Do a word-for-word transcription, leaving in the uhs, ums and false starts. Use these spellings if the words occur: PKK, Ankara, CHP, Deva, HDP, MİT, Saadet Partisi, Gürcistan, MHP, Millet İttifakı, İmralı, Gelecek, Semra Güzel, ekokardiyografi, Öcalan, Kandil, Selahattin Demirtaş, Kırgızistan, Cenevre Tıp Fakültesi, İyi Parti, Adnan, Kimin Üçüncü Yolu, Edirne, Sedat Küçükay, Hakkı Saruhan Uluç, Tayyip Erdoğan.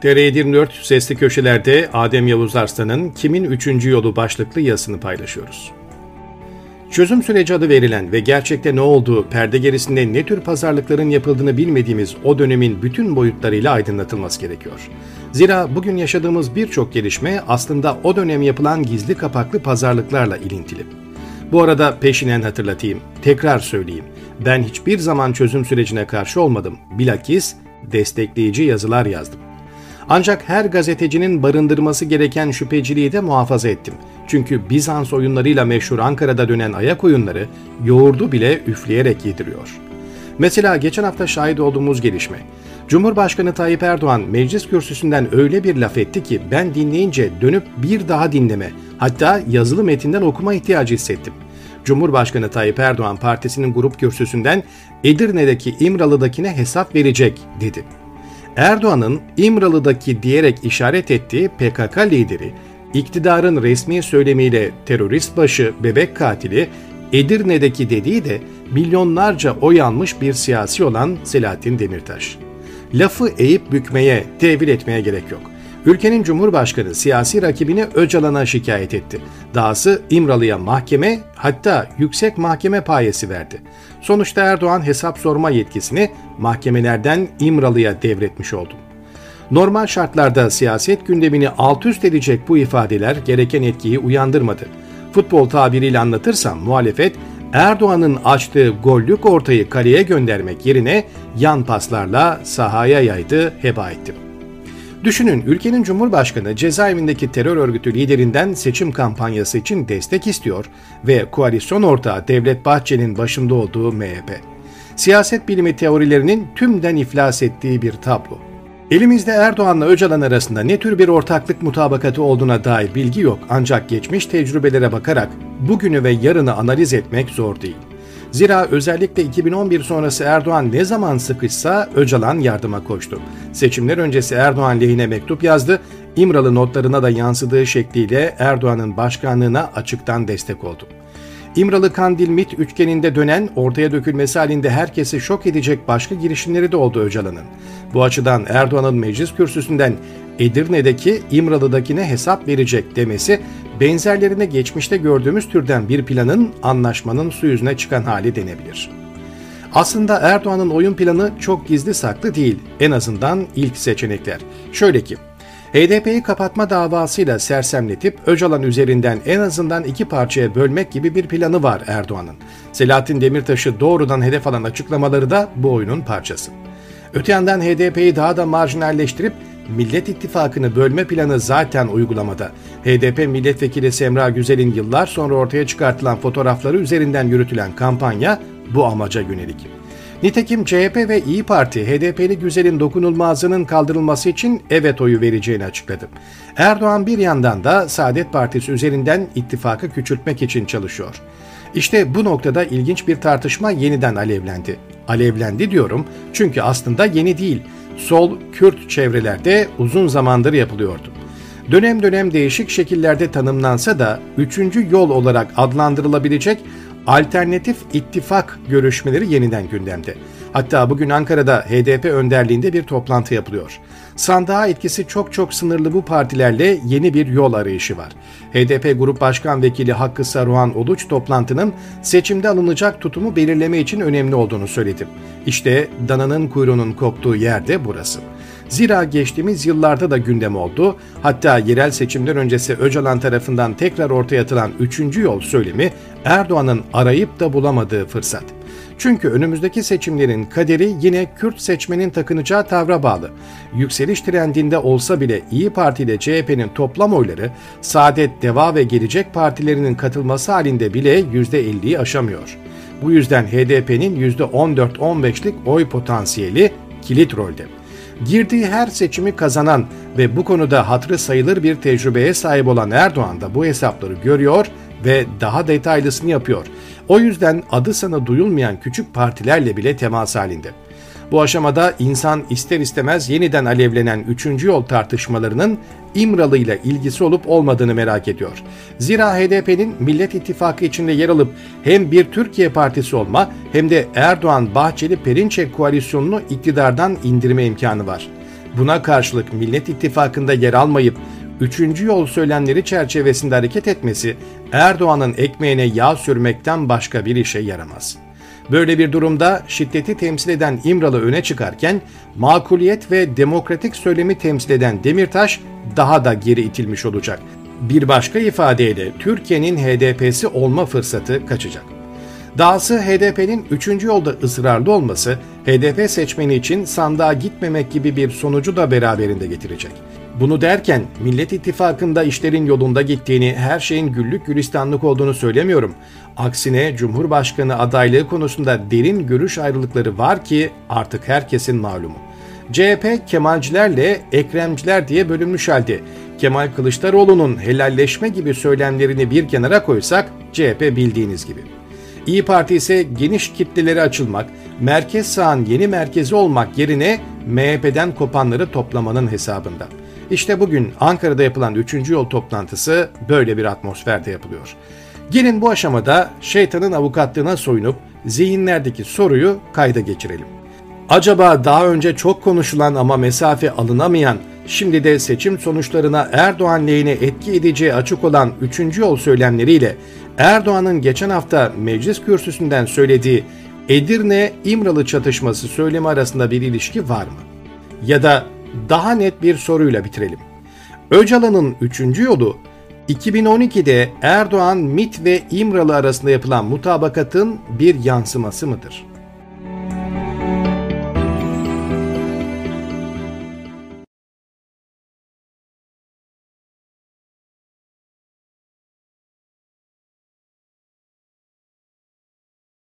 T R yirmi dört Sesli Köşeler'de Adem Yavuz Arslan'ın Kimin Üçüncü Yolu başlıklı yazısını paylaşıyoruz. Çözüm süreci adı verilen ve gerçekte ne olduğu, perde gerisinde ne tür pazarlıkların yapıldığını bilmediğimiz o dönemin bütün boyutlarıyla aydınlatılması gerekiyor. Zira bugün yaşadığımız birçok gelişme aslında o dönem yapılan gizli kapaklı pazarlıklarla ilintili. Bu arada peşinen hatırlatayım, tekrar söyleyeyim. Ben hiçbir zaman çözüm sürecine karşı olmadım. Bilakis destekleyici yazılar yazdım. Ancak her gazetecinin barındırması gereken şüpheciliği de muhafaza ettim. Çünkü Bizans oyunlarıyla meşhur Ankara'da dönen ayak oyunları yoğurdu bile üfleyerek yediriyor. Mesela geçen hafta şahit olduğumuz gelişme. Cumhurbaşkanı Tayyip Erdoğan meclis kürsüsünden öyle bir laf etti ki ben dinleyince dönüp bir daha dinleme, hatta yazılı metinden okuma ihtiyacı hissettim. Cumhurbaşkanı Tayyip Erdoğan partisinin grup kürsüsünden Edirne'deki İmralı'dakine hesap verecek dedi. Erdoğan'ın İmralı'daki diyerek işaret ettiği P K K lideri, iktidarın resmi söylemiyle terörist başı, bebek katili, Edirne'deki dediği de milyonlarca oy almış bir siyasi olan Selahattin Demirtaş. Lafı eğip bükmeye, tevil etmeye gerek yok. Ülkenin Cumhurbaşkanı siyasi rakibini Öcalan'a şikayet etti. Dahası İmralı'ya mahkeme, hatta yüksek mahkeme payesi verdi. Sonuçta Erdoğan hesap sorma yetkisini mahkemelerden İmralı'ya devretmiş oldu. Normal şartlarda siyaset gündemini alt üst edecek bu ifadeler gereken etkiyi uyandırmadı. Futbol tabiriyle anlatırsam muhalefet, Erdoğan'ın açtığı gollük ortayı kaleye göndermek yerine yan paslarla sahaya yaydı, heba etti. Düşünün, ülkenin Cumhurbaşkanı cezaevindeki terör örgütü liderinden seçim kampanyası için destek istiyor ve koalisyon ortağı Devlet Bahçeli'nin başında olduğu M H P. Siyaset bilimi teorilerinin tümden iflas ettiği bir tablo. Elimizde Erdoğan'la Öcalan arasında ne tür bir ortaklık mutabakatı olduğuna dair bilgi yok, ancak geçmiş tecrübelere bakarak bugünü ve yarını analiz etmek zor değil. Zira özellikle iki bin on bir sonrası Erdoğan ne zaman sıkışsa Öcalan yardıma koştu. Seçimler öncesi Erdoğan lehine mektup yazdı, İmralı notlarına da yansıdığı şekliyle Erdoğan'ın başkanlığına açıktan destek oldu. İmralı Kandil MİT üçgeninde dönen, ortaya dökülmesi halinde herkesi şok edecek başka girişimleri de oldu Öcalan'ın. Bu açıdan Erdoğan'ın meclis kürsüsünden Edirne'deki İmralı'dakine hesap verecek demesi, benzerlerine geçmişte gördüğümüz türden bir planın, anlaşmanın su yüzüne çıkan hali denebilir. Aslında Erdoğan'ın oyun planı çok gizli saklı değil, en azından ilk seçenekler. Şöyle ki, H D P'yi kapatma davasıyla sersemletip Öcalan üzerinden en azından iki parçaya bölmek gibi bir planı var Erdoğan'ın. Selahattin Demirtaş'ı doğrudan hedef alan açıklamaları da bu oyunun parçası. Öte yandan H D P'yi daha da marjinalleştirip Millet İttifakı'nı bölme planı zaten uygulamada. H D P milletvekili Semra Güzel'in yıllar sonra ortaya çıkartılan fotoğrafları üzerinden yürütülen kampanya bu amaca yönelik. Nitekim C H P ve İyi Parti, H D P'li Güzel'in dokunulmazlığının kaldırılması için evet oyu vereceğini açıkladı. Erdoğan bir yandan da Saadet Partisi üzerinden ittifakı küçültmek için çalışıyor. İşte bu noktada ilginç bir tartışma yeniden alevlendi. Alevlendi diyorum çünkü aslında yeni değil, sol Kürt çevrelerde uzun zamandır yapılıyordu. Dönem dönem değişik şekillerde tanımlansa da üçüncü yol olarak adlandırılabilecek alternatif ittifak görüşmeleri yeniden gündemde. Hatta bugün Ankara'da H D P önderliğinde bir toplantı yapılıyor. Sandığa etkisi çok çok sınırlı bu partilerle yeni bir yol arayışı var. H D P Grup Başkan Vekili Hakkı Saruhan Uluç toplantının seçimde alınacak tutumu belirleme için önemli olduğunu söyledi. İşte dananın kuyruğunun koptuğu yer de burası. Zira geçtiğimiz yıllarda da gündem oldu. Hatta yerel seçimler öncesi Öcalan tarafından tekrar ortaya atılan üçüncü yol söylemi Erdoğan'ın arayıp da bulamadığı fırsat. Çünkü önümüzdeki seçimlerin kaderi yine Kürt seçmenin takınacağı tavra bağlı. Yükseliş trendinde olsa bile İyi Parti ile C H P'nin toplam oyları, Saadet, Deva ve Gelecek partilerinin katılması halinde bile yüzde elliyi aşamıyor. Bu yüzden H D P'nin yüzde on dört on beşlik oy potansiyeli kilit rolde. Girdiği her seçimi kazanan ve bu konuda hatırı sayılır bir tecrübeye sahip olan Erdoğan da bu hesapları görüyor ve daha detaylısını yapıyor. O yüzden adı sana duyulmayan küçük partilerle bile temas halinde. Bu aşamada insan ister istemez yeniden alevlenen üçüncü yol tartışmalarının İmralı ile ilgisi olup olmadığını merak ediyor. Zira H D P'nin Millet İttifakı içinde yer alıp hem bir Türkiye partisi olma hem de Erdoğan-Bahçeli-Perinçek koalisyonunu iktidardan indirme imkanı var. Buna karşılık Millet İttifakı'nda yer almayıp üçüncü yol söylemleri çerçevesinde hareket etmesi Erdoğan'ın ekmeğine yağ sürmekten başka bir işe yaramaz. Böyle bir durumda şiddeti temsil eden İmralı öne çıkarken makuliyet ve demokratik söylemi temsil eden Demirtaş daha da geri itilmiş olacak. Bir başka ifadeyle Türkiye'nin H D P'si olma fırsatı kaçacak. Dahası H D P'nin üçüncü yolda ısrarlı olması H D P seçmeni için sandığa gitmemek gibi bir sonucu da beraberinde getirecek. Bunu derken Millet İttifakı'nda işlerin yolunda gittiğini, her şeyin güllük gülistanlık olduğunu söylemiyorum. Aksine Cumhurbaşkanı adaylığı konusunda derin görüş ayrılıkları var ki artık herkesin malumu. C H P Kemalcilerle Ekremciler diye bölünmüş halde. Kemal Kılıçdaroğlu'nun helalleşme gibi söylemlerini bir kenara koysak C H P bildiğiniz gibi. İyi Parti ise geniş kitlelere açılmak, merkez sağın yeni merkezi olmak yerine M H P'den kopanları toplamanın hesabında. İşte bugün Ankara'da yapılan üçüncü yol toplantısı böyle bir atmosferde yapılıyor. Gelin bu aşamada şeytanın avukatlığına soyunup zihinlerdeki soruyu kayda geçirelim. Acaba daha önce çok konuşulan ama mesafe alınamayan, şimdi de seçim sonuçlarına Erdoğan lehine etki edeceği açık olan üçüncü yol söylemleriyle Erdoğan'ın geçen hafta meclis kürsüsünden söylediği Edirne-İmralı çatışması söylemi arasında bir ilişki var mı? Ya da daha net bir soruyla bitirelim. Öcalan'ın üçüncü yolu, iki bin on ikide Erdoğan, MİT ve İmralı arasında yapılan mutabakatın bir yansıması mıdır?